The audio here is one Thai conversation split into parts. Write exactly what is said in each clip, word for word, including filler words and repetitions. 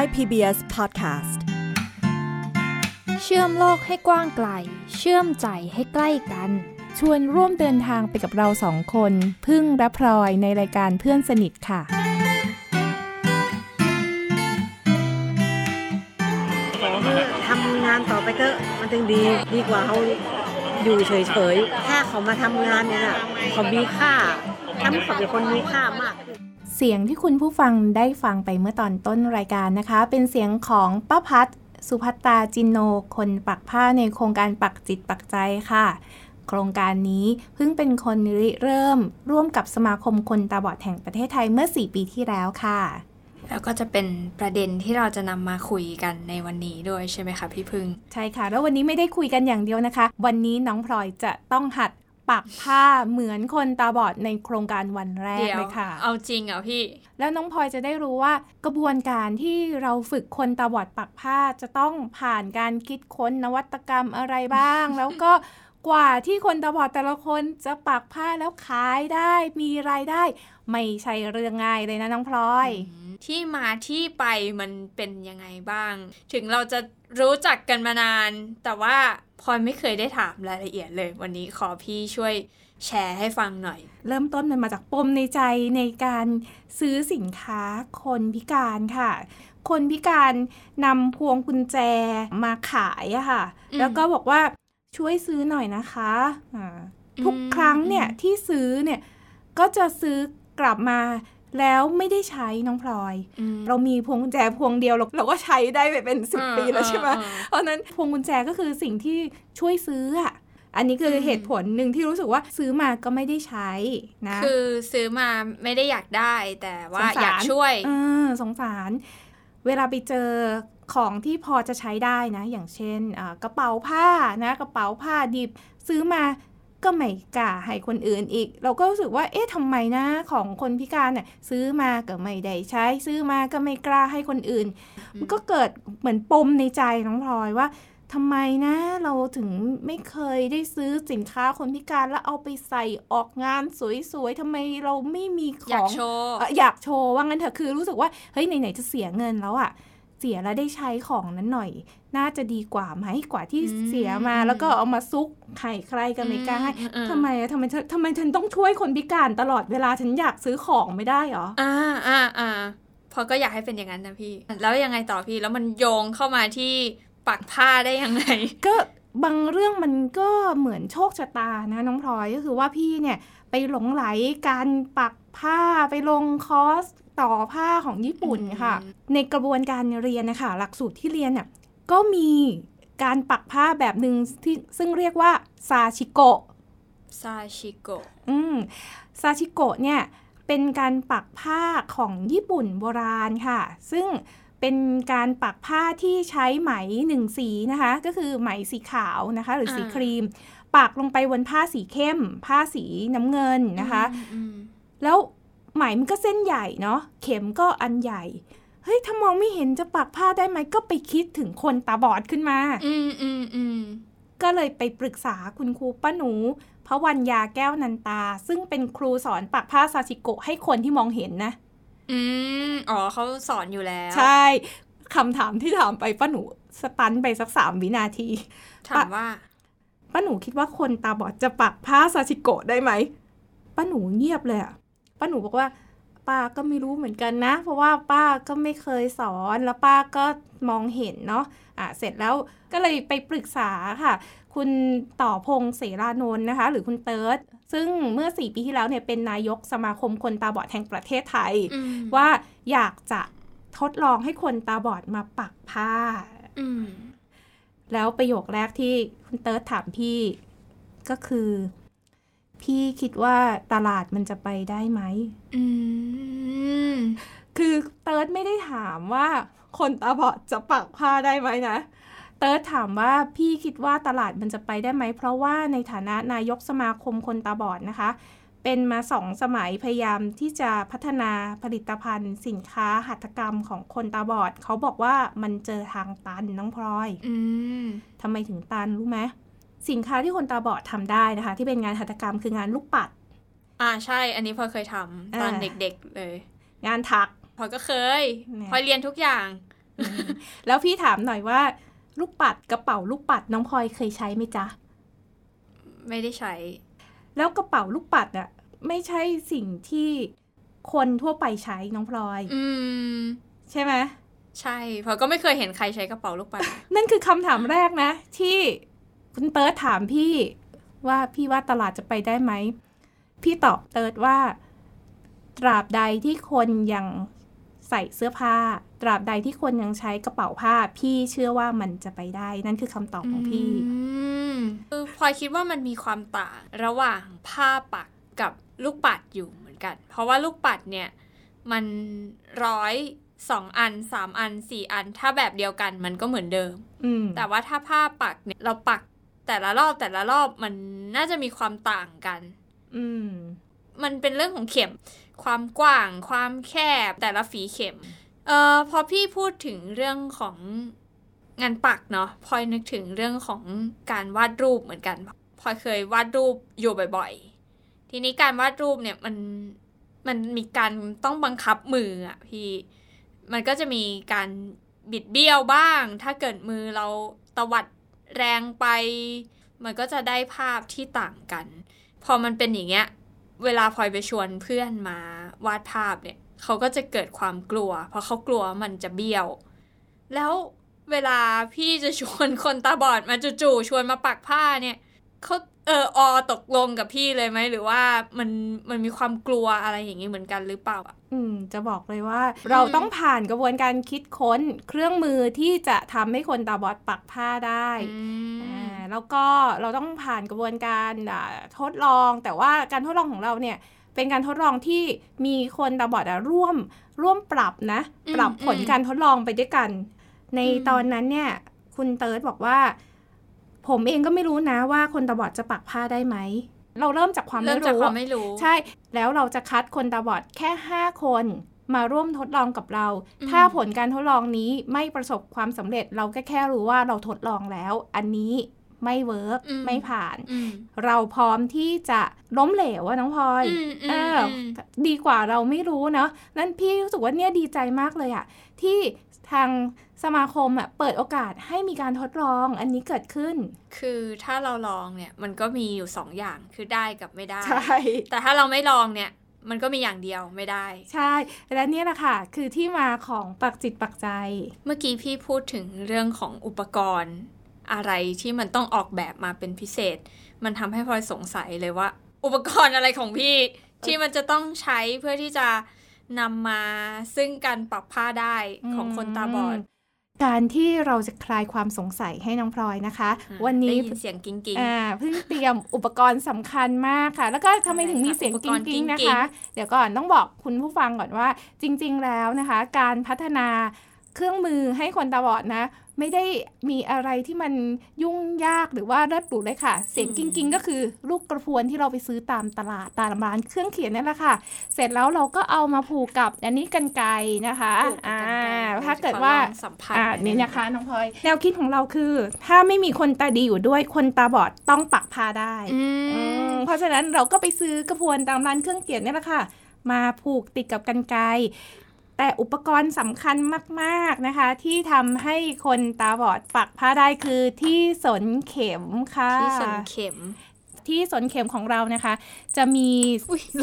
Thai พี บี เอส Podcast เชื่อมโลกให้กว้างไกลเชื่อมใจให้ใกล้กันชวนร่วมเดินทางไปกับเราสองคนพึ่งและพลอยในรายการเพื่อนสนิทค่ะขอให้ทำงานต่อไปเถอะมันถึงดีดีกว่าเขาอยู่เฉยๆถ้าเขามาทำงานเนี่ยนะเขามีค่าทำให้เขาเป็นคนมีค่ามากเสียงที่คุณผู้ฟังได้ฟังไปเมื่อตอนต้นรายการนะคะเป็นเสียงของป้าพัดสุภัตตาจินโนคนปักผ้าในโครงการปักจิตปักใจค่ะโครงการนี้เพิ่งเป็นคนริเริ่มร่วมกับสมาคมคนตาบอดแห่งประเทศไทยเมื่อสี่ปีที่แล้วค่ะแล้วก็จะเป็นประเด็นที่เราจะนำมาคุยกันในวันนี้ด้วยใช่ไหมคะพี่พึ่งใช่ค่ะแล้ววันนี้ไม่ได้คุยกันอย่างเดียวนะคะวันนี้น้องพลอยจะต้องหัดปักผ้าเหมือนคนตาบอดในโครงการวันแรกเลยค่ะเอาจริงเหรอพี่แล้วน้องพลอยจะได้รู้ว่ากระบวนการที่เราฝึกคนตาบอดปักผ้าจะต้องผ่านการคิดค้นนวัตกรรมอะไรบ้าง แล้วก็กว่าที่คนตาบอดแต่ละคนจะปักผ้าแล้วขายได้มีรายได้ไม่ใช่เรื่องง่ายเลยนะน้องพลอยที่มาที่ไปมันเป็นยังไงบ้างถึงเราจะรู้จักกันมานานแต่ว่าพลอยไม่เคยได้ถามรายละเอียดเลยวันนี้ขอพี่ช่วยแชร์ให้ฟังหน่อยเริ่มต้นมันมาจากปมในใจในการซื้อสินค้าคนพิการค่ะคนพิการนำพวงกุญแจมาขายอะค่ะแล้วก็บอกว่าช่วยซื้อหน่อยนะคะทุกครั้งเนี่ยที่ซื้อเนี่ยก็จะซื้อกลับมาแล้วไม่ได้ใช้น้องพลอยเรามีพวงกุญแจพวงเดียวเราเราก็ใช้ได้ไปเป็นสิบปีแล้วใช่ไหมเพราะนั้นพวงกุญแจก็คือสิ่งที่ช่วยซื้ออ่ะอันนี้คือเหตุผลหนึ่งที่รู้สึกว่าซื้อมาก็ไม่ได้ใช้นะคือซื้อมาไม่ได้อยากได้แต่ว่าอยากช่วยเออสงสารเวลาไปเจอของที่พอจะใช้ได้นะอย่างเช่นกระเป๋าผ้านะกระเป๋าผ้าดิบซื้อมาก็ไม่กล้าให้คนอื่นอีกเราก็รู้สึกว่าเอ๊ะทำไมนะของคนพิการเนี่ยซื้อมาก็ไม่ได้ใช้ซื้อมาก็ไม่กล้าให้คนอื่นมันก็เกิดเหมือนปมในใจน้องพลอยว่าทำไมนะเราถึงไม่เคยได้ซื้อสินค้าคนพิการแล้วเอาไปใส่ออกงานสวยๆทำไมเราไม่มีของอยากโชว์อยากโชว์ว่างั้นเถอะคือรู้สึกว่าเฮ้ยไหนๆจะเสียเงินแล้วอะเสียแล้วได้ใช้ของนั้นหน่อยน่าจะดีกว่าไหมกว่าที่เสียมาแล้วก็เอามาซุกไข่ใครกันไม่กล้าให้ทำไมทำไมทำไมฉันต้องช่วยคนพิการตลอดเวลาฉันอยากซื้อของไม่ได้หรออ่าอ่าอ่าพอก็อยากให้เป็นอย่างนั้นนะพี่แล้วยังไงต่อพี่แล้วมันโยงเข้ามาที่ปักผ้าได้ยังไงก็บางเรื่องมันก็เหมือนโชคชะตานะน้องพลอยก็คือว่าพี่เนี่ยไปหลงไหลการปักผ้าไปลงคอร์สต่อผ้าของญี่ปุ่นค่ะในกระบวนการเรียนนะคะหลักสูตรที่เรียนเนี่ยก็มีการปักผ้าแบบหนึ่งที่ซึ่งเรียกว่าซาชิโกะซาชิโกะอืมซาชิโกะเนี่ยเป็นการปักผ้าของญี่ปุ่นโบราณค่ะซึ่งเป็นการปักผ้าที่ใช้ไหมหนึ่งสีนะคะก็คือไหมสีขาวนะคะหรือสีครีมปักลงไปบนผ้าสีเข้มผ้าสีน้ำเงินนะคะแล้วไหมมันก็เส้นใหญ่เนาะเข็มก็อันใหญ่เฮ้ยถ้ามองไม่เห็นจะปักผ้าได้ไหมก็ไปคิดถึงคนตาบอดขึ้นมาอืมอืมอืมก็เลยไปปรึกษาคุณครูป้าหนูพวัญญาแก้วนันตาซึ่งเป็นครูสอนปักผ้าซาชิโกะให้คนที่มองเห็นนะอืมอ๋อเขาสอนอยู่แล้วใช่คำถามที่ถามไปป้าหนูสตันไปสักสามวินาทีถามว่าป้าหนูคิดว่าคนตาบอดจะปักผ้าซาชิโกะได้ไหมป้าหนูเงียบเลยอะป้าหนูบอกว่าป้าก็ไม่รู้เหมือนกันนะเพราะว่าป้าก็ไม่เคยสอนแล้วป้าก็มองเห็นเนาะอ่ะเสร็จแล้วก็เลยไปปรึกษาค่ะคุณต่อพงษ์เสรานนท์นะคะหรือคุณเติร์ดซึ่งเมื่อสี่ปีที่แล้วเนี่ยเป็นนายกสมาคมคนตาบอดแห่งประเทศไทยว่าอยากจะทดลองให้คนตาบอดมาปักผ้าแล้วประโยคแรกที่คุณเติร์ดถามพี่ก็คือพี่คิดว่าตลาดมันจะไปได้ไหมอืมคือเติร์ดไม่ได้ถามว่าคนตาบอดจะปักผ้าได้ไหมนะเติร์ดถามว่าพี่คิดว่าตลาดมันจะไปได้ไหมเพราะว่าในฐานะนายกสมาคมคนตาบอดนะคะเป็นมาสองสมัยพยายามที่จะพัฒนาผลิตภัณฑ์สินค้าหัตถกรรมของคนตาบอดเขาบอกว่ามันเจอทางตันน้องพลอยอืมทำไมถึงตันรู้ไหมสินค้าที่คนตาบอดทำได้นะคะที่เป็นงานหัตถกรรมคืองานลูกปัดอ่าใช่อันนี้พอเคยทำตอนเด็กๆเลยงานถักพอก็เคยพอเรียนทุกอย่าง แล้วพี่ถามหน่อยว่าลูกปัดกระเป๋าลูกปัดน้องพลอยเคยใช้ไหมจ๊ะไม่ได้ใช้แล้วกระเป๋าลูกปัดอ่ะไม่ใช่สิ่งที่คนทั่วไปใช้น้องพลอยอืมใช่ไหมใช่พลอยก็ไม่เคยเห็นใครใช้กระเป๋าลูกปัด นั่นคือคำถามแรกนะที่คุณเติร์ดถามพี่ว่าพี่ว่าตลาดจะไปได้ไหมพี่ตอบเติร์ดว่าตราบใดที่คนยังใส่เสื้อผ้าตราบใดที่คนยังใช้กระเป๋าผ้าพี่เชื่อว่ามันจะไปได้นั่นคือคำตอบของพี่คือพลอยคิดว่ามันมีความต่างระหว่างผ้าปักกับลูกปัดอยู่เหมือนกันเพราะว่าลูกปัดเนี่ยมันร้อยสองอันสามอันสี่อันถ้าแบบเดียวกันมันก็เหมือนเดิมแต่ว่าถ้าผ้าปักเนี่ยเราปักแต่ละรอบแต่ละรอบมันน่าจะมีความต่างกันอืมมันเป็นเรื่องของเข็มความกว้างความแคบแต่ละฝีเข็มเอ่อพอพี่พูดถึงเรื่องของงานปักเนาะพลอยนึกถึงเรื่องของการวาดรูปเหมือนกันพลอยเคยวาดรูปอยู่บ่อยๆทีนี้การวาดรูปเนี่ยมันมันมีการต้องบังคับมืออ่ะพี่มันก็จะมีการบิดเบี้ยวบ้างถ้าเกิดมือเราตวัดแรงไปมันก็จะได้ภาพที่ต่างกันพอมันเป็นอย่างเงี้ยเวลาพลอยไปชวนเพื่อนมาวาดภาพเนี่ยเขาก็จะเกิดความกลัวเพราะเขากลัวมันจะเบี้ยวแล้วเวลาพี่จะชวนคนตาบอดมาจู่ๆชวนมาปักผ้าเนี่ยเขาเอออตกลงกับพี่เลยไหมหรือว่ามันมันมีความกลัวอะไรอย่างนี้เหมือนกันหรือเปล่าอ่ะอืมจะบอกเลยว่าเราต้องผ่านกระบวนการคิดค้นเครื่องมือที่จะทำให้คนตาบอดปักผ้าได้อ่าแล้วก็เราต้องผ่านกระบวนการทดลองแต่ว่าการทดลองของเราเนี่ยเป็นการทดลองที่มีคนตาบอดร่วมร่วมปรับนะปรับผลการทดลองไปด้วยกันในตอนนั้นเนี่ยคุณเติร์ดบอกว่าผมเองก็ไม่รู้นะว่าคนตาบอดจะปักผ้าได้ไหมเราเริ่มจากความไม่รู้เริ่มจากความไม่รู้ใช่แล้วเราจะคัดคนตาบอดแค่ห้าคนมาร่วมทดลองกับเราถ้าผลการทดลองนี้ไม่ประสบความสำเร็จเราก็แค่รู้ว่าเราทดลองแล้วอันนี้ไม่เวิร์กไม่ผ่านเราพร้อมที่จะล้มเหลวอะน้องพลอยเออดีกว่าเราไม่รู้เนาะนั้นพี่รู้สึกว่าเนี่ยดีใจมากเลยอะที่ทางสมาคมอะเปิดโอกาสให้มีการทดลองอันนี้เกิดขึ้นคือถ้าเราลองเนี่ยมันก็มีอยู่สองอย่างคือได้กับไม่ได้ใช่แต่ถ้าเราไม่ลองเนี่ยมันก็มีอย่างเดียวไม่ได้ใช่และนี่แหละค่ะคือที่มาของปักจิตปักใจเมื่อกี้พี่พูดถึงเรื่องของอุปกรณ์อะไรที่มันต้องออกแบบมาเป็นพิเศษมันทำให้พลอยสงสัยเลยว่าอุปกรณ์อะไรของพี่ที่มันจะต้องใช้เพื่อที่จะนำมาซึ่งการปักผ้าได้ของคนตาบอดการที่เราจะคลายความสงสัยให้น้องพลอยนะคะวันนี้ได้ยินเสียงกิ้งกิ้งอ่าเพิ่งเตรียมอุปกรณ์สำคัญมากค่ะแล้วก็ทำไมถึงมีเสียงกิ้งกิ้งนะคะเดี๋ยวก่อนต้องบอกคุณผู้ฟังก่อนว่าจริงๆแล้วนะคะการพัฒนาเครื่องมือให้คนตาบอดนะไม่ได้มีอะไรที่มันยุ่งยากหรือว่าเลิศหรูเลยค่ะเสียงกิ้งกิ้งก็คือลูกกระพวนที่เราไปซื้อตามตลาดตามร้านเครื่องเขียนนั่นแหละค่ะเสร็จแล้วเราก็เอามาผูกกับอันนี้กรรไกรนะคะอ่าถ้าเกิดว่าอ่านี่นะคะน้องพลอยแนวคิดของเราคือถ้าไม่มีคนตาดีอยู่ด้วยคนตาบอดต้องปักผ้าได้เพราะฉะนั้นเราก็ไปซื้อกระพวนตามร้านเครื่องเขียนนี่แหละค่ะมาผูกติดกับกรรไกรแต่อุปกรณ์สำคัญมากๆนะคะที่ทำให้คนตาบอดปักผ้าได้คือที่สนเข็มค่ะที่สนเข็มที่สนเข็มของเรานะคะจะมี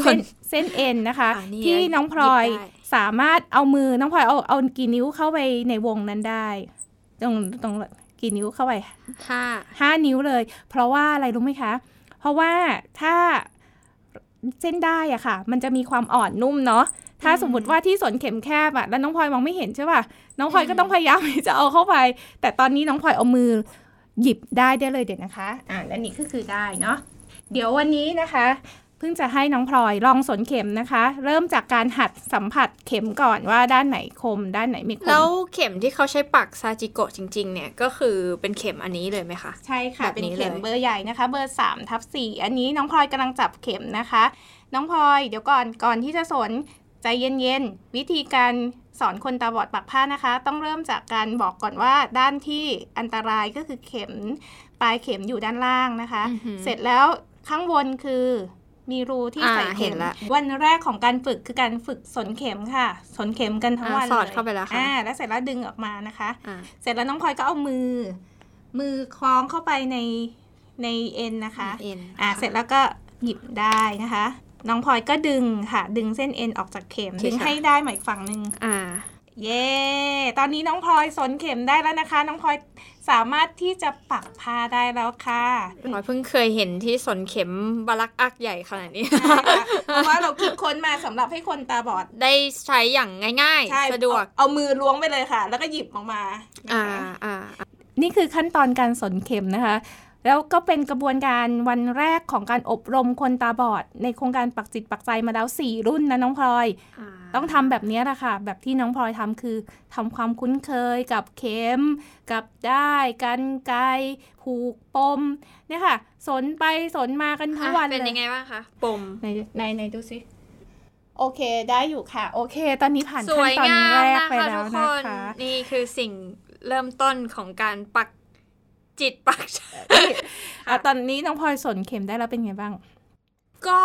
เส้นเส้นเอ็นนะคะที่น้องพลอยสามารถเอามือน้องพลอยเอาเอากี่นิ้วเข้าไปในวงนั้นได้ตรงตรงกี่นิ้วเข้าไปห้าห้านิ้วเลยเพราะว่าอะไรรู้ไหมคะเพราะว่าถ้าเส้นได้อะค่ะมันจะมีความอ่อนนุ่มเนาะถ้าสมมติว่าที่สนเข็มแคบอะแล้วน้องพลอยมองไม่เห็นใช่ป่ะน้องพลอยก็ต้องพยายามจะเอาเข้าไปแต่ตอนนี้น้องพลอยเอามือหยิบได้ได้เลยเดี๋ยวนะคะอ่าอันนี้ก็คือได้เนาะเดี๋ยววันนี้นะคะเพิ่งจะให้น้องพลอยลองสนเข็มนะคะเริ่มจากการหัดสัมผัสเข็มก่อนว่าด้านไหนคมด้านไหนไม่คมแล้วเข็มที่เขาใช้ปักซาจิโกะจริงๆเนี่ยก็คือเป็นเข็มอันนี้เลยไหมคะใช่ค่ะเป็นเข็มเบอร์ใหญ่นะคะเบอร์ สามทับสี่ อันนี้น้องพลอยกำลังจับเข็มนะคะน้องพลอยเดี๋ยวก่อนก่อนที่จะสนใจเย็นๆวิธีการสอนคนตาบอดปักผ้านะคะต้องเริ่มจากการบอกก่อนว่าด้านที่อันตรายก็คือเข็มปลายเข็มอยู่ด้านล่างนะคะ mm-hmm. เสร็จแล้วข้างบนคือ มีรูที่ใส่เข็มวันแรกของการฝึกคือการฝึกสนเข็มค่ะสนเข็มกันทั้งวันเลยสอดเข้าไปแล้วค่ะอ่าแล้วเสร็จแล้วดึงออกมานะคะเสร็จแล้วน้องพลอยก็เอามือมือคล้องเข้าไปในในเอ็นนะคะเอ็นอ่าเสร็จแล้วก็หยิบได้นะคะน้องพลอยก็ดึงค่ะดึงเส้นเอ็นออกจากเข็มดึงให้ได้หมายฝั่งหนึ่งอ่าเย้ตอนนี้น้องพลอยสนเข็มได้แล้วนะคะน้องพลอยสามารถที่จะปักผ้าได้แล้วค่ะพลอยเพิ่งเคยเห็นที่สนเข็มบาลักอักใหญ่ขนาดนี้เพราะว่าเราคิดค้นมาสำหรับให้คนตาบอดได้ใช้อย่างง่ายๆสะดวกเอามือล้วงไปเลยค่ะแล้วก็หยิบออกมาอ่าอ่านี่คือขั้นตอนการสนเข็มนะคะแล้วก็เป็นกระบวนการวันแรกของการอบรมคนตาบอดในโครงการปักจิตปักใจมาแล้วสี่รุ่นนะน้องพลอยต้องทำแบบนี้แหละค่ะแบบที่น้องพลอยทำคือทำความคุ้นเคยกับเข็มกับได้กันไกลผูกปมเนี่ยค่ะสนไปสนมากันทั้งวันเลยเป็นยังไงบ้างคะปมไหนไหนไหนดูสิโอเคได้อยู่ค่ะโอเคตอนนี้ผ่านขั้นตอนแรกไปแล้วนะคะนี่คือสิ่งเริ่มต้นของการปักจิตปักใจตอนนี้น้องพลอยสนเข็มได้แล้วเป็นไงบ้างก็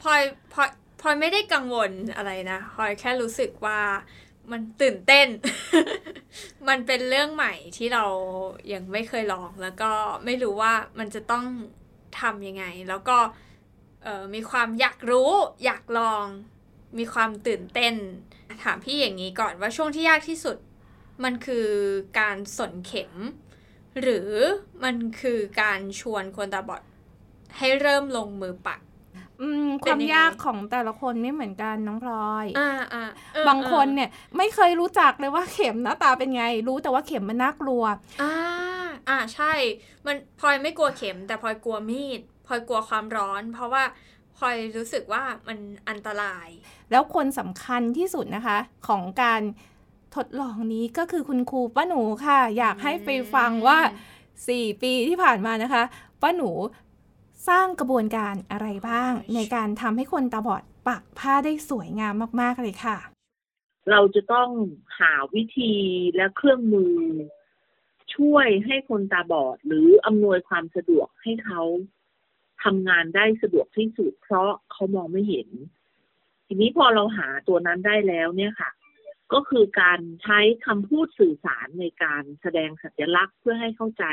พลอยพลอยพลอยไม่ได้กังวลอะไรนะพลอยแค่รู้สึกว่ามันตื่นเต้น มันเป็นเรื่องใหม่ที่เรายังไม่เคยลองแล้วก็ไม่รู้ว่ามันจะต้องทำยังไงแล้วก็มีความอยากรู้อยากลองมีความตื่นเต้นถามพี่อย่างนี้ก่อนว่าช่วงที่ยากที่สุดมันคือการสนเข็มหรือมันคือการชวนคนตาบอดให้เริ่มลงมือปักความยากของแต่ละคนไม่เหมือนกันน้องพลอยบางคนเนี่ยไม่เคยรู้จักเลยว่าเข็มหน้าตาเป็นไงรู้แต่ว่าเข็มมันน่ากลัวอ่าอ่าใช่มันพลอยไม่กลัวเข็มแต่พลอยกลัวมีดพลอยกลัวความร้อนเพราะว่าพลอยรู้สึกว่ามันอันตรายแล้วคนสำคัญที่สุดนะคะของการทดลองนี้ก็คือคุณครูป้าหนูค่ะอยากให้ไปฟังว่าสี่ปีที่ผ่านมานะคะป้าหนูสร้างกระบวนการอะไรบ้างในการทำให้คนตาบอดปักผ้าได้สวยงามมากๆเลยค่ะเราจะต้องหาวิธีและเครื่องมือช่วยให้คนตาบอดหรืออำนวยความสะดวกให้เขาทำงานได้สะดวกที่สุดเพราะเขามองไม่เห็นทีนี้พอเราหาตัวนั้นได้แล้วเนี่ยค่ะก็คือการใช้คำพูดสื่อสารในการแสดงสัญลักษณ์เพื่อให้เข้าใจ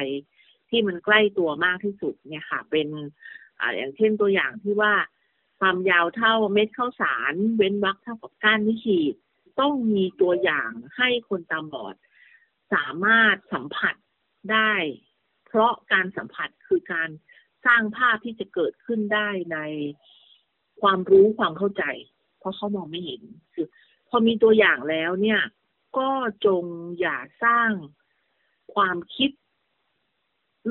ที่มันใกล้ตัวมากที่สุดเนี่ยค่ะเป็นอ่าอย่างเช่นตัวอย่างที่ว่าความยาวเท่าเม็ดข้าวสารเว้นวรรคเท่ากับก้านไม่ขีดต้องมีตัวอย่างให้คนตาบอดสามารถสัมผัสได้เพราะการสัมผัสคือการสร้างภาพที่จะเกิดขึ้นได้ในความรู้ความเข้าใจเพราะเขามองไม่เห็นคือพอมีตัวอย่างแล้วเนี่ยก็จงอย่าสร้างความคิด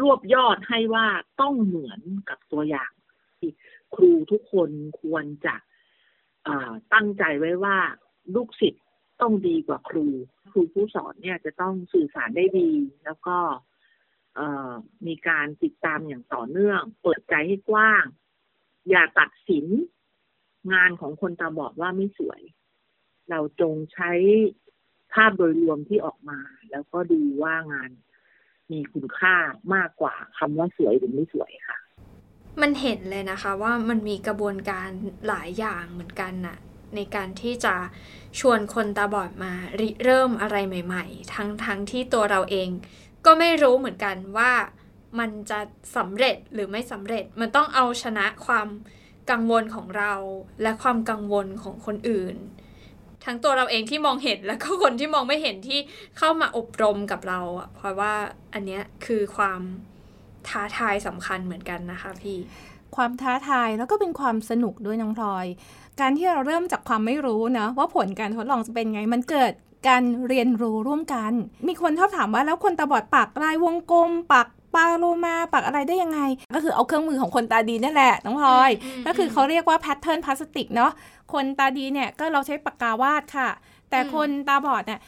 รวบยอดให้ว่าต้องเหมือนกับตัวอย่างที่ครูทุกคนควรจะตั้งใจไว้ว่าลูกศิษย์ต้องดีกว่าครูครูผู้สอนเนี่ยจะต้องสื่อสารได้ดีแล้วก็มีการติดตามอย่างต่อเนื่องเปิดใจให้กว้างอย่าตัดสินงานของคนตาบอดว่าไม่สวยเราจงใช้ภาพโดยรวมที่ออกมาแล้วก็ดูว่างานมีคุณค่ามากกว่าคำว่าสวยหรือไม่สวยค่ะมันเห็นเลยนะคะว่ามันมีกระบวนการหลายอย่างเหมือนกันน่ะในการที่จะชวนคนตาบอดมาริเริ่มอะไรใหม่ๆทั้งๆ ท, ที่ตัวเราเองก็ไม่รู้เหมือนกันว่ามันจะสำเร็จหรือไม่สำเร็จมันต้องเอาชนะความกังวลของเราและความกังวลของคนอื่นทั้งตัวเราเองที่มองเห็นแล้วก็คนที่มองไม่เห็นที่เข้ามาอบรมกับเราอ่ะเพราะว่าอันเนี้ยคือความท้าทายสำคัญเหมือนกันนะคะพี่ความท้าทายแล้วก็เป็นความสนุกด้วยน้องพลอยการที่เราเริ่มจากความไม่รู้นะว่าผลการทดลองจะเป็นไงมันเกิดการเรียนรู้ร่วมกันมีคนชอบถามว่าแล้วคนตาบอดปักลายวงกลมปักปาโลมาปักอะไรได้ยังไงก็คือเอาเครื่องมือของคนตาดีนั่นแหละน้องพลอยก็คือเขาเรียกว่าแพทเทิร์นพลาสติกเนาะคนตาดีเนี่ยก็เราใช้ปากกาวาดค่ะแต่คนตาบอดเนี่ย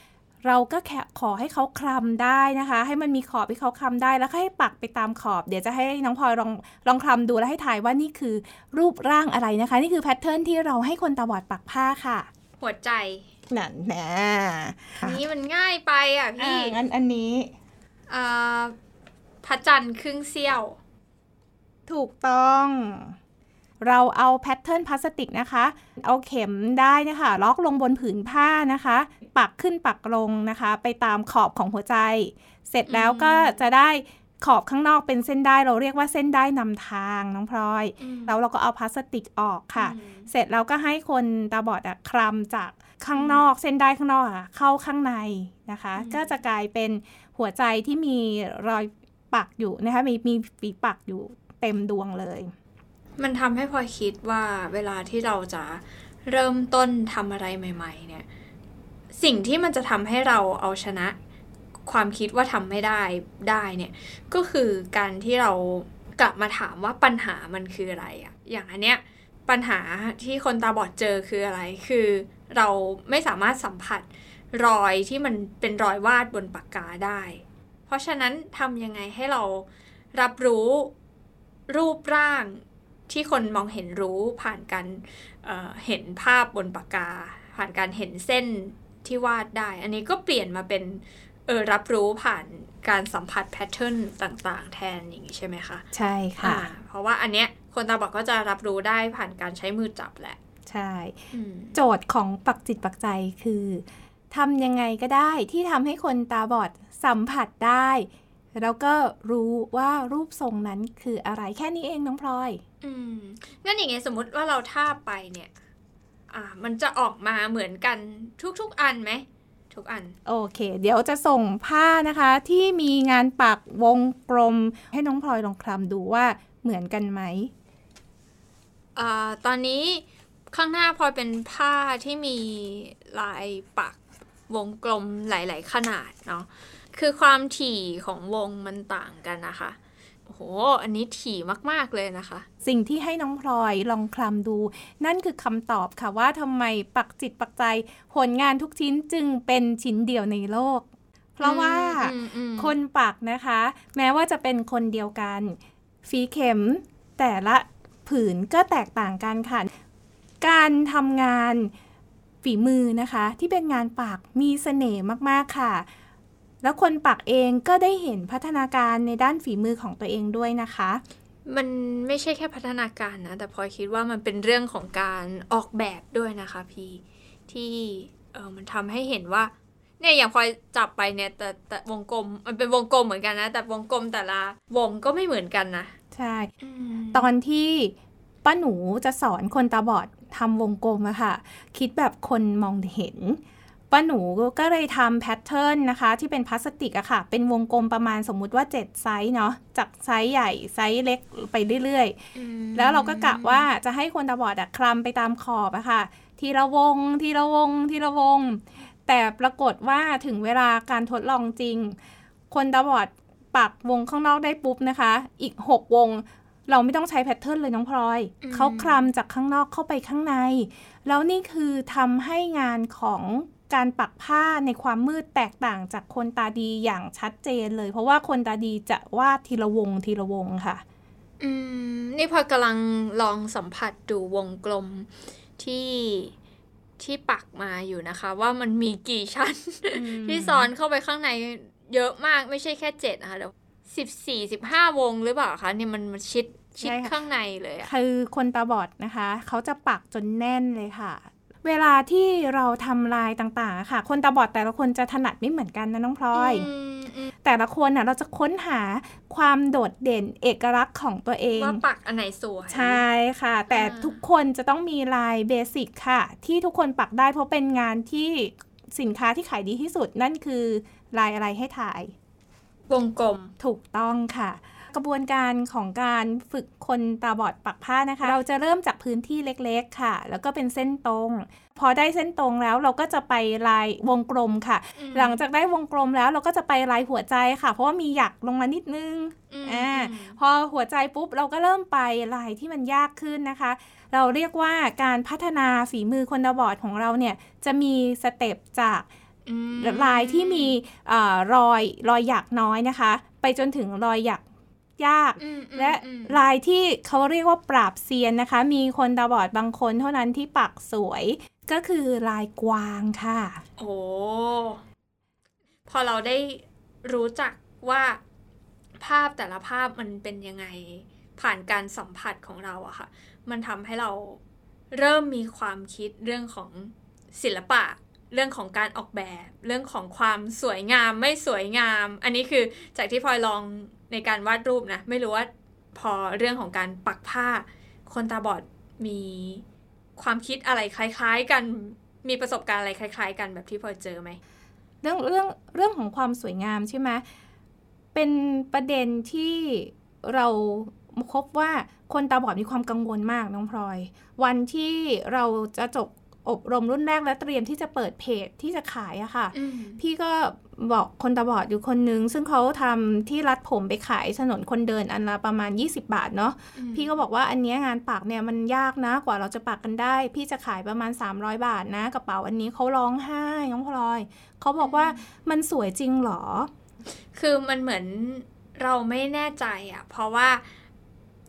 เราก็แค่ขอให้เขาคลำได้นะคะให้มันมีขอบให้เขาคลำได้แล้วก็ให้ปักไปตามขอบเดี๋ยวจะให้น้องพลอยลองลองคลำดูแล้วให้ทายว่านี่คือรูปร่างอะไรนะคะนี่คือแพทเทิร์นที่เราให้คนตาบอดปักผ้าค่ะหัวใจนั่นแหละนี่มันง่ายไปอ่ะพี่งั้นอันนี้อ่าพระจันทร์ครึ่งเสี้ยวถูกต้อง เราเอาแพทเทิร์นพลาสติกนะคะเอาเข็มได้นะคะล็อกลงบนผืนผ้านะคะปักขึ้นปักลงนะคะไปตามขอบของหัวใจเสร็จแล้วก็จะได้ขอบข้างนอกเป็นเส้นด้ายเราเรียกว่าเส้นด้ายนำทางน้องพลอยแล้วเราก็เอาพลาสติกออกค่ะเสร็จแล้วก็ให้คนตาบอดคลำจากข้างนอกเส้นด้ายข้างนอกค่ะเข้าข้างในนะคะก็จะกลายเป็นหัวใจที่มีรอยปักอยู่นะคะมีมีฝีปักอยู่เต็มดวงเลยมันทำให้พลอยคิดว่าเวลาที่เราจะเริ่มต้นทำอะไรใหม่ๆเนี่ยสิ่งที่มันจะทำให้เราเอาชนะความคิดว่าทำไม่ได้ได้เนี่ยก็คือการที่เรากลับมาถามว่าปัญหามันคืออะไรอะอย่างอันเนี้ยปัญหาที่คนตาบอดเจอคืออะไรคือเราไม่สามารถสัมผัสรอยที่มันเป็นรอยวาดบนปากกาได้เพราะฉะนั้นทำยังไงให้เรารับรู้รูปร่างที่คนมองเห็นรู้ผ่านการ เอ่อ เห็นภาพบนปากกาผ่านการเห็นเส้นที่วาดได้อันนี้ก็เปลี่ยนมาเป็นเออรับรู้ผ่านการสัมผัสแพทเทิร์นต่างๆแทนอย่างนี้ใช่ไหมคะใช่ค่ะเพราะว่าอันเนี้ยคนตาบอดก็จะรับรู้ได้ผ่านการใช้มือจับแหละใช่โจทย์ของปักจิตปักใจคือทำยังไงก็ได้ที่ทำให้คนตาบอดสัมผัสได้แล้วก็รู้ว่ารูปทรงนั้นคืออะไรแค่นี้เองน้องพลอยอืมงั้นอย่างเงี้ยสมมติว่าเราทาบไปเนี่ยอ่ามันจะออกมาเหมือนกันทุกๆอันไหมทุกอันโอเคเดี๋ยวจะส่งผ้านะคะที่มีงานปักวงกลมให้น้องพลอยลองคลำดูว่าเหมือนกันไหมอ่าตอนนี้ข้างหน้าพลอยเป็นผ้าที่มีลายปักวงกลมหลายๆขนาดเนาะคือความถี่ของวงมันต่างกันนะคะโอ้โหอันนี้ถี่มากๆเลยนะคะสิ่งที่ให้น้องพลอยลองคลำดูนั่นคือคำตอบค่ะว่าทำไมปักจิตปักใจผลงานทุกชิ้นจึงเป็นชิ้นเดียวในโลกเพราะว่าคนปักนะคะแม้ว่าจะเป็นคนเดียวกันฝีเข็มแต่ละผืนก็แตกต่างกันค่ะการทำงานฝีมือนะคะที่เป็นงานปักมีเสน่ห์มากๆค่ะแล้วคนปักเองก็ได้เห็นพัฒนาการในด้านฝีมือของตัวเองด้วยนะคะมันไม่ใช่แค่พัฒนาการนะแต่พลอยคิดว่ามันเป็นเรื่องของการออกแบบด้วยนะคะพี่ที่เออมันทำให้เห็นว่าเนี่ยอย่างพลอยจับไปเนี่ยแต่แต่วงกลมมันเป็นวงกลมเหมือนกันนะแต่วงกลมแต่ละวงก็ไม่เหมือนกันนะใช่ตอนที่ป้าหนูจะสอนคนตาบอดทำวงกลมอะค่ะคิดแบบคนมองเห็นป้าหนูก็เลยทำแพทเทิร์นนะคะที่เป็นพลาสติกอะค่ะเป็นวงกลมประมาณสมมุติว่าเจ็ดไซส์เนาะจากไซส์ใหญ่ไซส์เล็กไปเรื่อยๆแล้วเราก็กะว่าจะให้คนตาบอดอะคลำไปตามขอบอะค่ะทีละวงทีละวงทีละวงแต่ปรากฏว่าถึงเวลาการทดลองจริงคนตาบอดปักวงข้างนอกได้ปุ๊บนะคะอีกหกวงเราไม่ต้องใช้แพทเทิร์นเลยน้องพลอยเขาคลำจากข้างนอกเข้าไปข้างในแล้วนี่คือทำให้งานของการปักผ้าในความมืดแตกต่างจากคนตาดีอย่างชัดเจนเลยเพราะว่าคนตาดีจะวาดทีละวงทีละวงค่ะอืมนี่พอกำลังลองสัมผัสดูวงกลมที่ที่ปักมาอยู่นะคะว่ามันมีกี่ชั้น ที่ซ้อนเข้าไปข้างในเยอะมากไม่ใช่แค่เจ็ดนะคะเดี๋ยวสิบสี่ สิบห้าวงหรือเปล่าคะเนี่ยมันมันชิดชิดข้างในเลยอะคือคนตาบอดนะคะเขาจะปักจนแน่นเลยค่ะเวลาที่เราทำลายต่างๆค่ะคนตาบอดแต่ละคนจะถนัดไม่เหมือนกันนะน้องพลอยแต่ละคนน่ะเราจะค้นหาความโดดเด่นเอกลักษณ์ของตัวเองว่าปักอันไหนสวยใช่ค่ะแต่ทุกคนจะต้องมีลายเบสิกค่ะที่ทุกคนปักได้เพราะเป็นงานที่สินค้าที่ขายดีที่สุดนั่นคือลายอะไรให้ถ่ายวงกลมถูกต้องค่ะกระบวนการของการฝึกคนตาบอดปักผ้านะคะเราจะเริ่มจากพื้นที่เล็กๆค่ะแล้วก็เป็นเส้นตรงพอได้เส้นตรงแล้วเราก็จะไปลายวงกลมค่ะหลังจากได้วงกลมแล้วเราก็จะไปลายหัวใจค่ะเพราะว่ามีหยักลงมานิดนึงอ่าพอหัวใจปุ๊บเราก็เริ่มไปลายที่มันยากขึ้นนะคะเราเรียกว่าการพัฒนาฝีมือคนตาบอดของเราเนี่ยจะมีสเต็ปจากลายที่มีอ่ารอยรอยหยักน้อยนะคะไปจนถึงรอยหยักยากและลายที่เขาเรียกว่าปราบเซียนนะคะมีคนตาบอดบางคนเท่านั้นที่ปักสวยก็คือลายกวางค่ะโอ้พอเราได้รู้จักว่าภาพแต่ละภาพมันเป็นยังไงผ่านการสัมผัสของเราอะค่ะ มันทำให้เราเริ่มมีความคิดเรื่องของศิลปะเรื่องของการออกแบบเรื่องของความสวยงามไม่สวยงามอันนี้คือจากที่พลอยลองในการวาดรูปนะไม่รู้ว่าพอเรื่องของการปักผ้าคนตาบอดมีความคิดอะไรคล้ายๆกันมีประสบการณ์อะไรคล้ายๆกันแบบที่พลอยเจอไหมเรื่องเรื่องเรื่องของความสวยงามใช่ไหมเป็นประเด็นที่เราพบว่าคนตาบอดมีความกังวลมากน้องพลอยวันที่เราจะจบอบรมรุ่นแรกและเตรียมที่จะเปิดเพจที่จะขายอะค่ะพี่ก็บอกคนตาบอดอยู่คนนึงซึ่งเขาทำที่รัดผมไปขายถนนคนเดินอันละประมาณยี่สิบบาทเนาะพี่ก็บอกว่าอันนี้งานปักเนี่ยมันยากนะกว่าเราจะปักกันได้พี่จะขายประมาณสามร้อยบาทนะกระเป๋าอันนี้เขาร้องไห้น้องพลอยเขาบอกว่ามันสวยจริงหรอคือมันเหมือนเราไม่แน่ใจอะเพราะว่า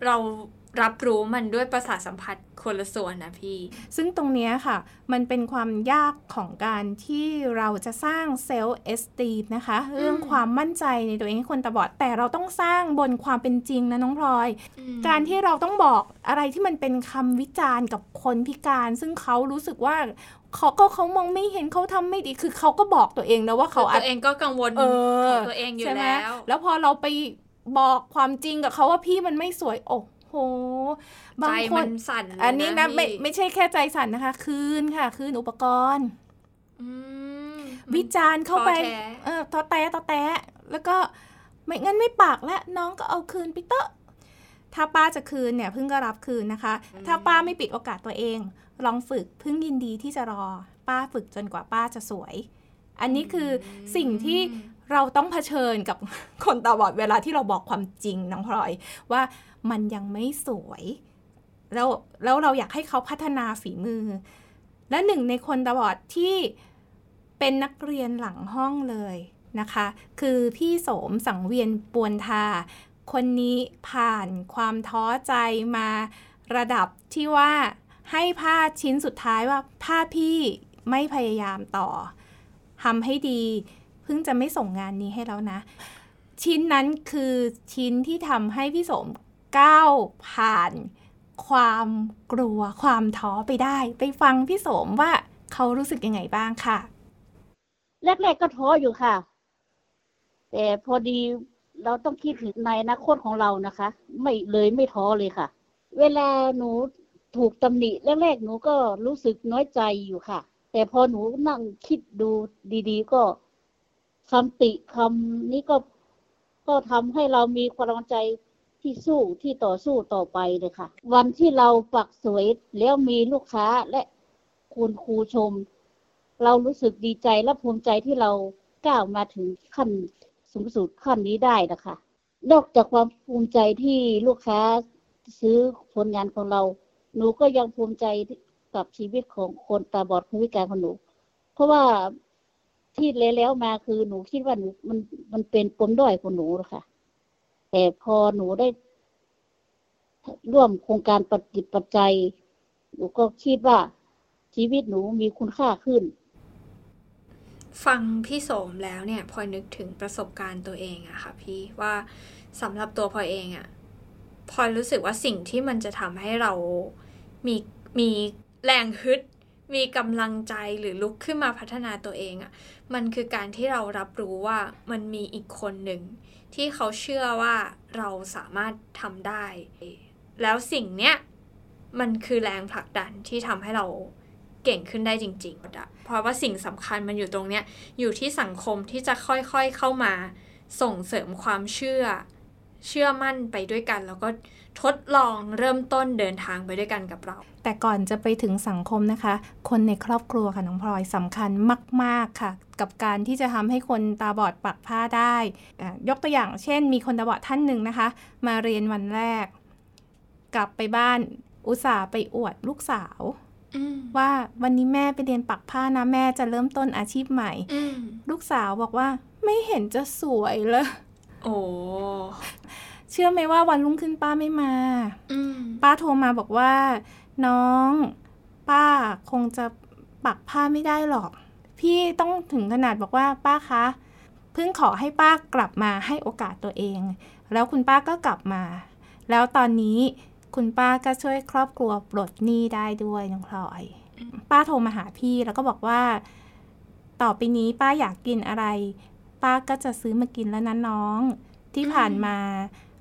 เรารับรู้มันด้วยประสาทสัมผัสคนละส่วนนะพี่ซึ่งตรงนี้ค่ะมันเป็นความยากของการที่เราจะสร้างเซลฟ์เอสตีมนะคะเรื่องความมั่นใจในตัวเองให้คนตาบอดแต่เราต้องสร้างบนความเป็นจริงนะน้องพลอยการที่เราต้องบอกอะไรที่มันเป็นคำวิจารณ์กับคนพิการซึ่งเขารู้สึกว่าเขาก็เขามองไม่เห็นเขาทำไม่ดีคือเขาก็บอกตัวเองนะว่าเขาตัวเองก็กังวลของตัวเองอยู่แล้วแล้วพอเราไปบอกความจริงกับเขาว่าพี่มันไม่สวยโอ้โหบางคนสั่นอันนี้นะไม่ไม่ใช่แค่ใจสั่นนะคะคืนค่ะคืนอุปกรณ์วิจารณ์เข้าไปเออท้อแท้ท้อแท้แล้วก็ไม่งั้นไม่ปากและน้องก็เอาคืนไปเตอะถ้าป้าจะคืนเนี่ยพึ่งก็รับคืนนะคะถ้าป้าไม่ปิดโอกาสตัวเองลองฝึกพึ่งยินดีที่จะรอป้าฝึกจนกว่าป้าจะสวยอันนี้คือสิ่งที่เราต้องเผชิญกับคนตาบอดเวลาที่เราบอกความจริงน้องพลอยว่ามันยังไม่สวยแล้วแล้วเราอยากให้เขาพัฒนาฝีมือและหนึ่งในคนตาบอดที่เป็นนักเรียนหลังห้องเลยนะคะคือพี่โสมสังเวียนปวนทาคนนี้ผ่านความท้อใจมาระดับที่ว่าให้ผ้าชิ้นสุดท้ายว่าถ้าพี่ไม่พยายามต่อทำให้ดีเพิ่งจะไม่ส่งงานนี้ให้แล้วนะชิ้นนั้นคือชิ้นที่ทำให้พี่สมก้าวผ่านความกลัวความท้อไปได้ไปฟังพี่สมว่าเขารู้สึกยังไงบ้างค่ะแรกๆก็ท้ออยู่ค่ะแต่พอดีเราต้องคิดถึงในอนาคตของเรานะคะไม่เลยไม่ท้อเลยค่ะเวลาหนูถูกตำหนิแรกๆหนูก็รู้สึกน้อยใจอยู่ค่ะแต่พอหนูนั่งคิดดูดีๆก็คำติคำนี้ก็ก็ทำให้เรามีความมั่นใจที่สู้ที่ต่อสู้ต่อไปเลยค่ะวันที่เราปักสวยแล้วมีลูกค้าและคุณครูชมเรารู้สึกดีใจและภูมิใจที่เราก้าวมาถึงขั้นสูงสุดขั้นนี้ได้นะคะนอกจากความภูมิใจที่ลูกค้าซื้อผลงานของเราหนูก็ยังภูมิใจกับชีวิตของคนตาบอดคนพิการของหนูเพราะว่าที่แล้วมาคือหนูคิดว่าหนูมันมันเป็นปมด้อยของหนูค่ะแต่พอหนูได้ร่วมโครงการปฏิบัติใจหนูก็คิดว่าชีวิตหนูมีคุณค่าขึ้นฟังพี่โสมแล้วเนี่ยพลอยนึกถึงประสบการณ์ตัวเองอะค่ะพี่ว่าสำหรับตัวพลอยเองอะพลอยรู้สึกว่าสิ่งที่มันจะทำให้เรามีมีแรงฮึดมีกำลังใจหรือลุกขึ้นมาพัฒนาตัวเองอ่ะมันคือการที่เรารับรู้ว่ามันมีอีกคนหนึ่งที่เขาเชื่อว่าเราสามารถทำได้แล้วสิ่งเนี้ยมันคือแรงผลักดันที่ทำให้เราเก่งขึ้นได้จริงๆเพราะว่าสิ่งสำคัญมันอยู่ตรงเนี้ยอยู่ที่สังคมที่จะค่อยๆเข้ามาส่งเสริมความเชื่อเชื่อมั่นไปด้วยกันแล้วก็ทดลองเริ่มต้นเดินทางไปด้วยกันกับเราแต่ก่อนจะไปถึงสังคมนะคะคนในครอบครัวค่ะน้องพลอยสำคัญมากๆค่ะกับการที่จะทำให้คนตาบอดปักผ้าได้ยกตัวอย่างเช่นมีคนตาบอดท่านหนึ่งนะคะมาเรียนวันแรกกลับไปบ้านอุตส่าห์ไปอวดลูกสาวว่าวันนี้แม่ไปเรียนปักผ้านะแม่จะเริ่มต้นอาชีพใหม่ลูกสาวบอกว่าไม่เห็นจะสวยเลยโอ้เชื่อไหมว่าวันรุ่งขึ้นป้าไม่มาป้าโทรมาบอกว่าน้องป้าคงจะปักผ้าไม่ได้หรอกพี่ต้องถึงขนาดบอกว่าป้าคะเพิ่งขอให้ป้ากลับมาให้โอกาสตัวเองแล้วคุณป้าก็กลับมาแล้วตอนนี้ คุณป้าก็ช่วยครอบครัวปลดหนี้ได้ด้วยน้องพลอยป้าโทรมาหาพี่แล้วก็บอกว่าต่อไปนี้ป้าอยากกินอะไรป้าก็จะซื้อมากินแล้วนะน้องที่ผ่านมา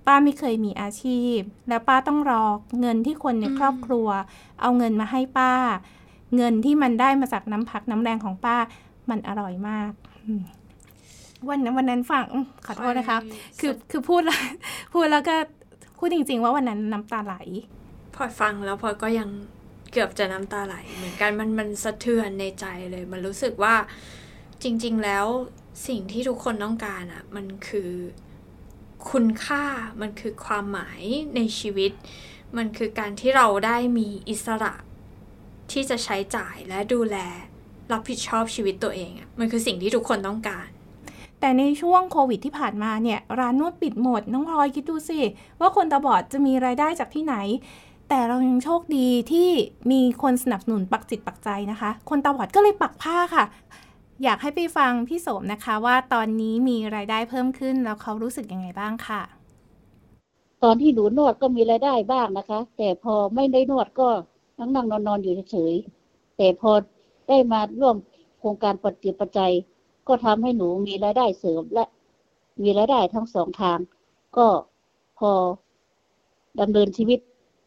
ป้าไม่เคยมีอาชีพและป้าต้องรอเงินที่คนในครอบครัวเอาเงินมาให้ป้าเงินที่มันได้มาจากน้ำพักน้ำแรงของป้ามันอร่อยมากวันนั้นวันนั้นฟังขอโทษนะคะคือคือพูดแล้วพูดแล้วก็พูดจริงๆว่าวันนั้นน้ำตาไหลพอฟังแล้วพอก็ยังเกือบจะน้ำตาไหลเหมือนกันมันมันสะเทือนในใจเลยมันรู้สึกว่าจริงๆแล้วสิ่งที่ทุกคนต้องการอ่ะมันคือคุณค่ามันคือความหมายในชีวิตมันคือการที่เราได้มีอิสระที่จะใช้จ่ายและดูแลรับผิดชอบชีวิตตัวเองอ่ะมันคือสิ่งที่ทุกคนต้องการแต่ในช่วงโควิดที่ผ่านมาเนี่ยร้านนวดปิดหมดน้องพลอยคิดดูสิว่าคนตาบอดจะมีรายได้จากที่ไหนแต่เรายังโชคดีที่มีคนสนับสนุนปักจิตปักใจนะคะคนตาบอดก็เลยปักผ้าค่ะอยากให้ไปฟังพี่โสมนะคะว่าตอนนี้มีรายได้เพิ่มขึ้นแล้วเขารู้สึกยังไงบ้างค่ะตอนที่หนูนวดก็มีรายได้บ้างนะคะแต่พอไม่ได้นวดก็นั่งๆนอนๆอยู่เฉยๆแต่พอได้มาร่วมโครงการปักจิตปักใจก็ทำให้หนูมีรายได้เสริมและมีรายได้ทั้งสองทางก็พอดำเนินชีวิต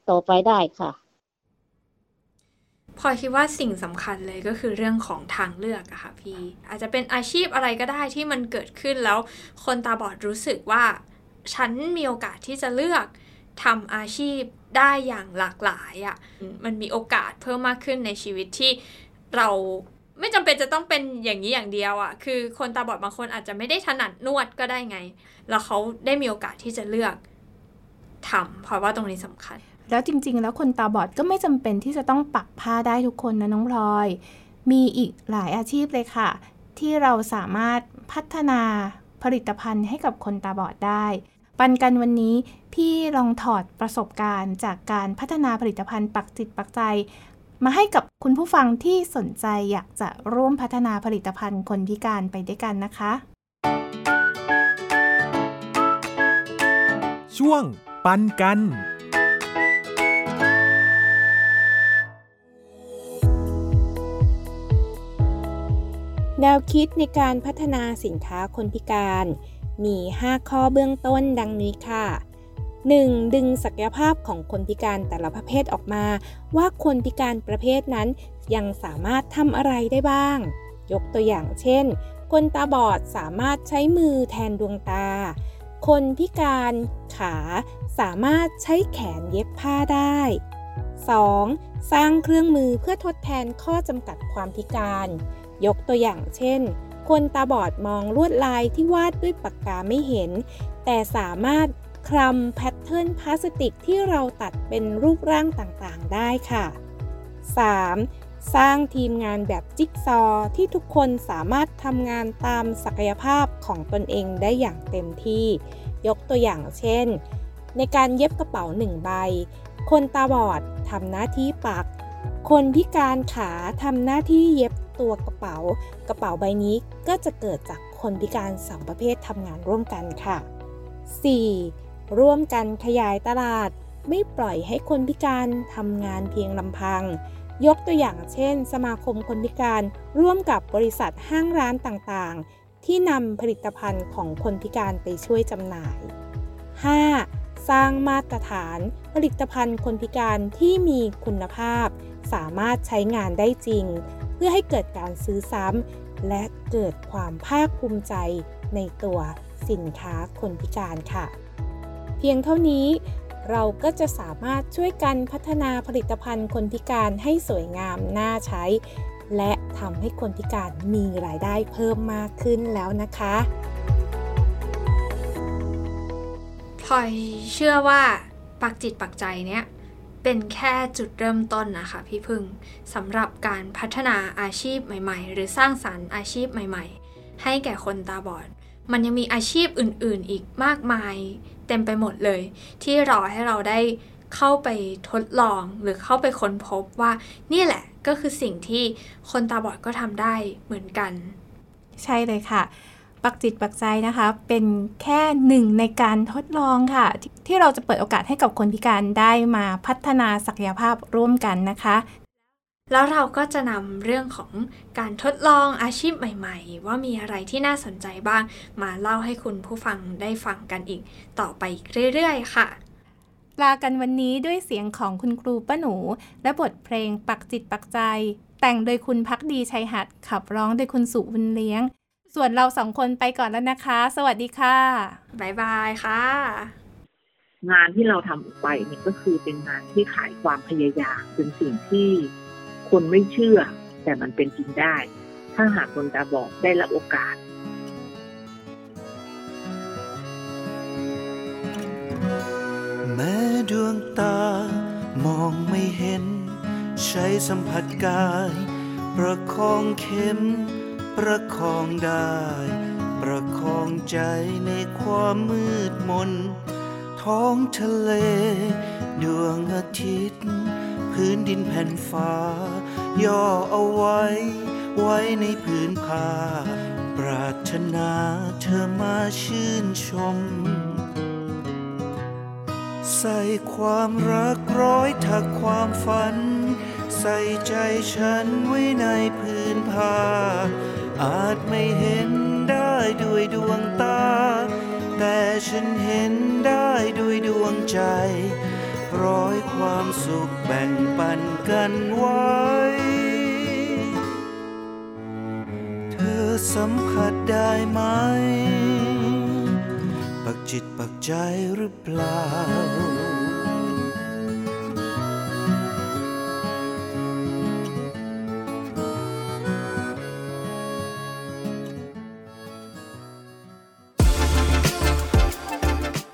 ต่อไปได้ค่ะพอคิดว่าสิ่งสำคัญเลยก็คือเรื่องของทางเลือกอะค่ะพี่อาจจะเป็นอาชีพอะไรก็ได้ที่มันเกิดขึ้นแล้วคนตาบอดรู้สึกว่าฉันมีโอกาสที่จะเลือกทำอาชีพได้อย่างหลากหลายอะมันมีโอกาสเพิ่มมากขึ้นในชีวิตที่เราไม่จำเป็นจะต้องเป็นอย่างนี้อย่างเดียวอ่ะคือคนตาบอดบางคนอาจจะไม่ได้ถนัดนวดก็ได้ไงแล้วเขาได้มีโอกาสที่จะเลือกทำเพราะว่าตรงนี้สำคัญแล้วจริงๆแล้วคนตาบอดก็ไม่จำเป็นที่จะต้องปักผ้าได้ทุกคนนะน้องพลอยมีอีกหลายอาชีพเลยค่ะที่เราสามารถพัฒนาผลิตภัณฑ์ให้กับคนตาบอดได้ปันกันวันนี้พี่ลองถอดประสบการณ์จากการพัฒนาผลิตภัณฑ์ปักจิตปักใจมาให้กับคุณผู้ฟังที่สนใจอยากจะร่วมพัฒนาผลิตภัณฑ์คนพิการไปด้วยกันนะคะช่วงปันกันแนวคิดในการพัฒนาสินค้าคนพิการมีห้าข้อเบื้องต้นดังนี้ค่ะหนึ่งดึงศักยภาพของคนพิการแต่ละประเภทออกมาว่าคนพิการประเภทนั้นยังสามารถทำอะไรได้บ้างยกตัวอย่างเช่นคนตาบอดสามารถใช้มือแทนดวงตาคนพิการขาสามารถใช้แขนเย็บผ้าได้ สอง สร้างเครื่องมือเพื่อทดแทนข้อจำกัดความพิการยกตัวอย่างเช่นคนตาบอดมองลวดลายที่วาดด้วยปากกาไม่เห็นแต่สามารถคลำแพทเทิร์นพลาสติกที่เราตัดเป็นรูปร่างต่างๆได้ค่ะ สาม สร้างทีมงานแบบจิ๊กซอว์ที่ทุกคนสามารถทำงานตามศักยภาพของตนเองได้อย่างเต็มที่ยกตัวอย่างเช่นในการเย็บกระเป๋าหนึ่งใบคนตาบอดทำหน้าที่ปักคนพิการขาทำหน้าที่เย็บตัวกระเป๋ากระเป๋าใบนี้ก็จะเกิดจากคนพิการสองประเภททำงานร่วมกันค่ะ สี่ร่วมกันขยายตลาดไม่ปล่อยให้คนพิการทำงานเพียงลำพังยกตัวอย่างเช่นสมาคมคนพิการร่วมกับบริษัทห้างร้านต่างๆที่นำผลิตภัณฑ์ของคนพิการไปช่วยจำหน่าย ห้า สร้างมาตรฐานผลิตภัณฑ์คนพิการที่มีคุณภาพสามารถใช้งานได้จริงเพื่อให้เกิดการซื้อซ้ำและเกิดความภาคภูมิใจในตัวสินค้าคนพิการค่ะเพียงเท่านี้เราก็จะสามารถช่วยกันพัฒนาผลิตภัณฑ์คนพิการให้สวยงามน่าใช้และทำให้คนพิการมีรายได้เพิ่มมากขึ้นแล้วนะคะพลอยเชื่อว่าปักจิตปักใจเนี้ยเป็นแค่จุดเริ่มต้นนะคะพี่พึ่งสำหรับการพัฒนาอาชีพใหม่ๆหรือสร้างสรรค์อาชีพใหม่ๆให้แก่คนตาบอดมันยังมีอาชีพอื่นๆอีกมากมายเต็มไปหมดเลยที่รอให้เราได้เข้าไปทดลองหรือเข้าไปค้นพบว่านี่แหละก็คือสิ่งที่คนตาบอดก็ทำได้เหมือนกันใช่เลยค่ะ ปักจิตปักใจนะคะเป็นแค่หนึ่งในการทดลองค่ะ ท, ที่เราจะเปิดโอกาสให้กับคนพิการได้มาพัฒนาศักยภาพร่วมกันนะคะแล้วเราก็จะนำเรื่องของการทดลองอาชีพใหม่ๆว่ามีอะไรที่น่าสนใจบ้างมาเล่าให้คุณผู้ฟังได้ฟังกันอีกต่อไปเรื่อยๆค่ะลากันวันนี้ด้วยเสียงของคุณครูป้าหนูและบทเพลงปักจิตปักใจแต่งโดยคุณภักดีชัยหัตถ์ขับร้องโดยคุณสุบุญเลี้ยงส่วนเราสองคนไปก่อนแล้วนะคะสวัสดีค่ะบ๊ายบายค่ะงานที่เราทำออกไปเนี่ยก็คือเป็นงานที่ขายความพยายามเป็นสิ่งที่คนไม่เชื่อแต่มันเป็นจริงได้ถ้าหากคนตาบอดได้รับโอกาสแม้ดวงตามองไม่เห็นใช้สัมผัสกายประคองเข็มประคองได้ประคองใจในความมืดมนท้องทะเลดวงอาทิตย์พื้นดินแผ่นฟ้าย่อเอาไว้ไว้ในผืนผ้าปรารถนาเธอมาชื่นชมใส่ความรักร้อยถักความฝันใส่ใจฉันไว้ในผืนผ้าอาจไม่เห็นได้ด้วยดวงตาแต่ฉันเห็นได้ด้วยดวงใจร้อยความสุขแบ่งปันกันไว้เธอสัมผัสได้ไหมปักจิตปักใจหรือเปล่า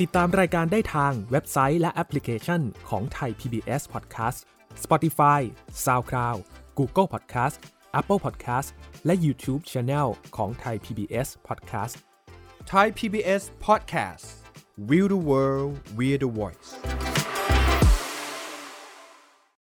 ติดตามรายการได้ทางเว็บไซต์และแอปพลิเคชันของไทย พี บี เอส Podcast Spotify SoundCloud Google Podcast Apple Podcast และ YouTube Channel ของไทย พี บี เอส Podcast Thai พี บี เอส Podcast We the World We the Voice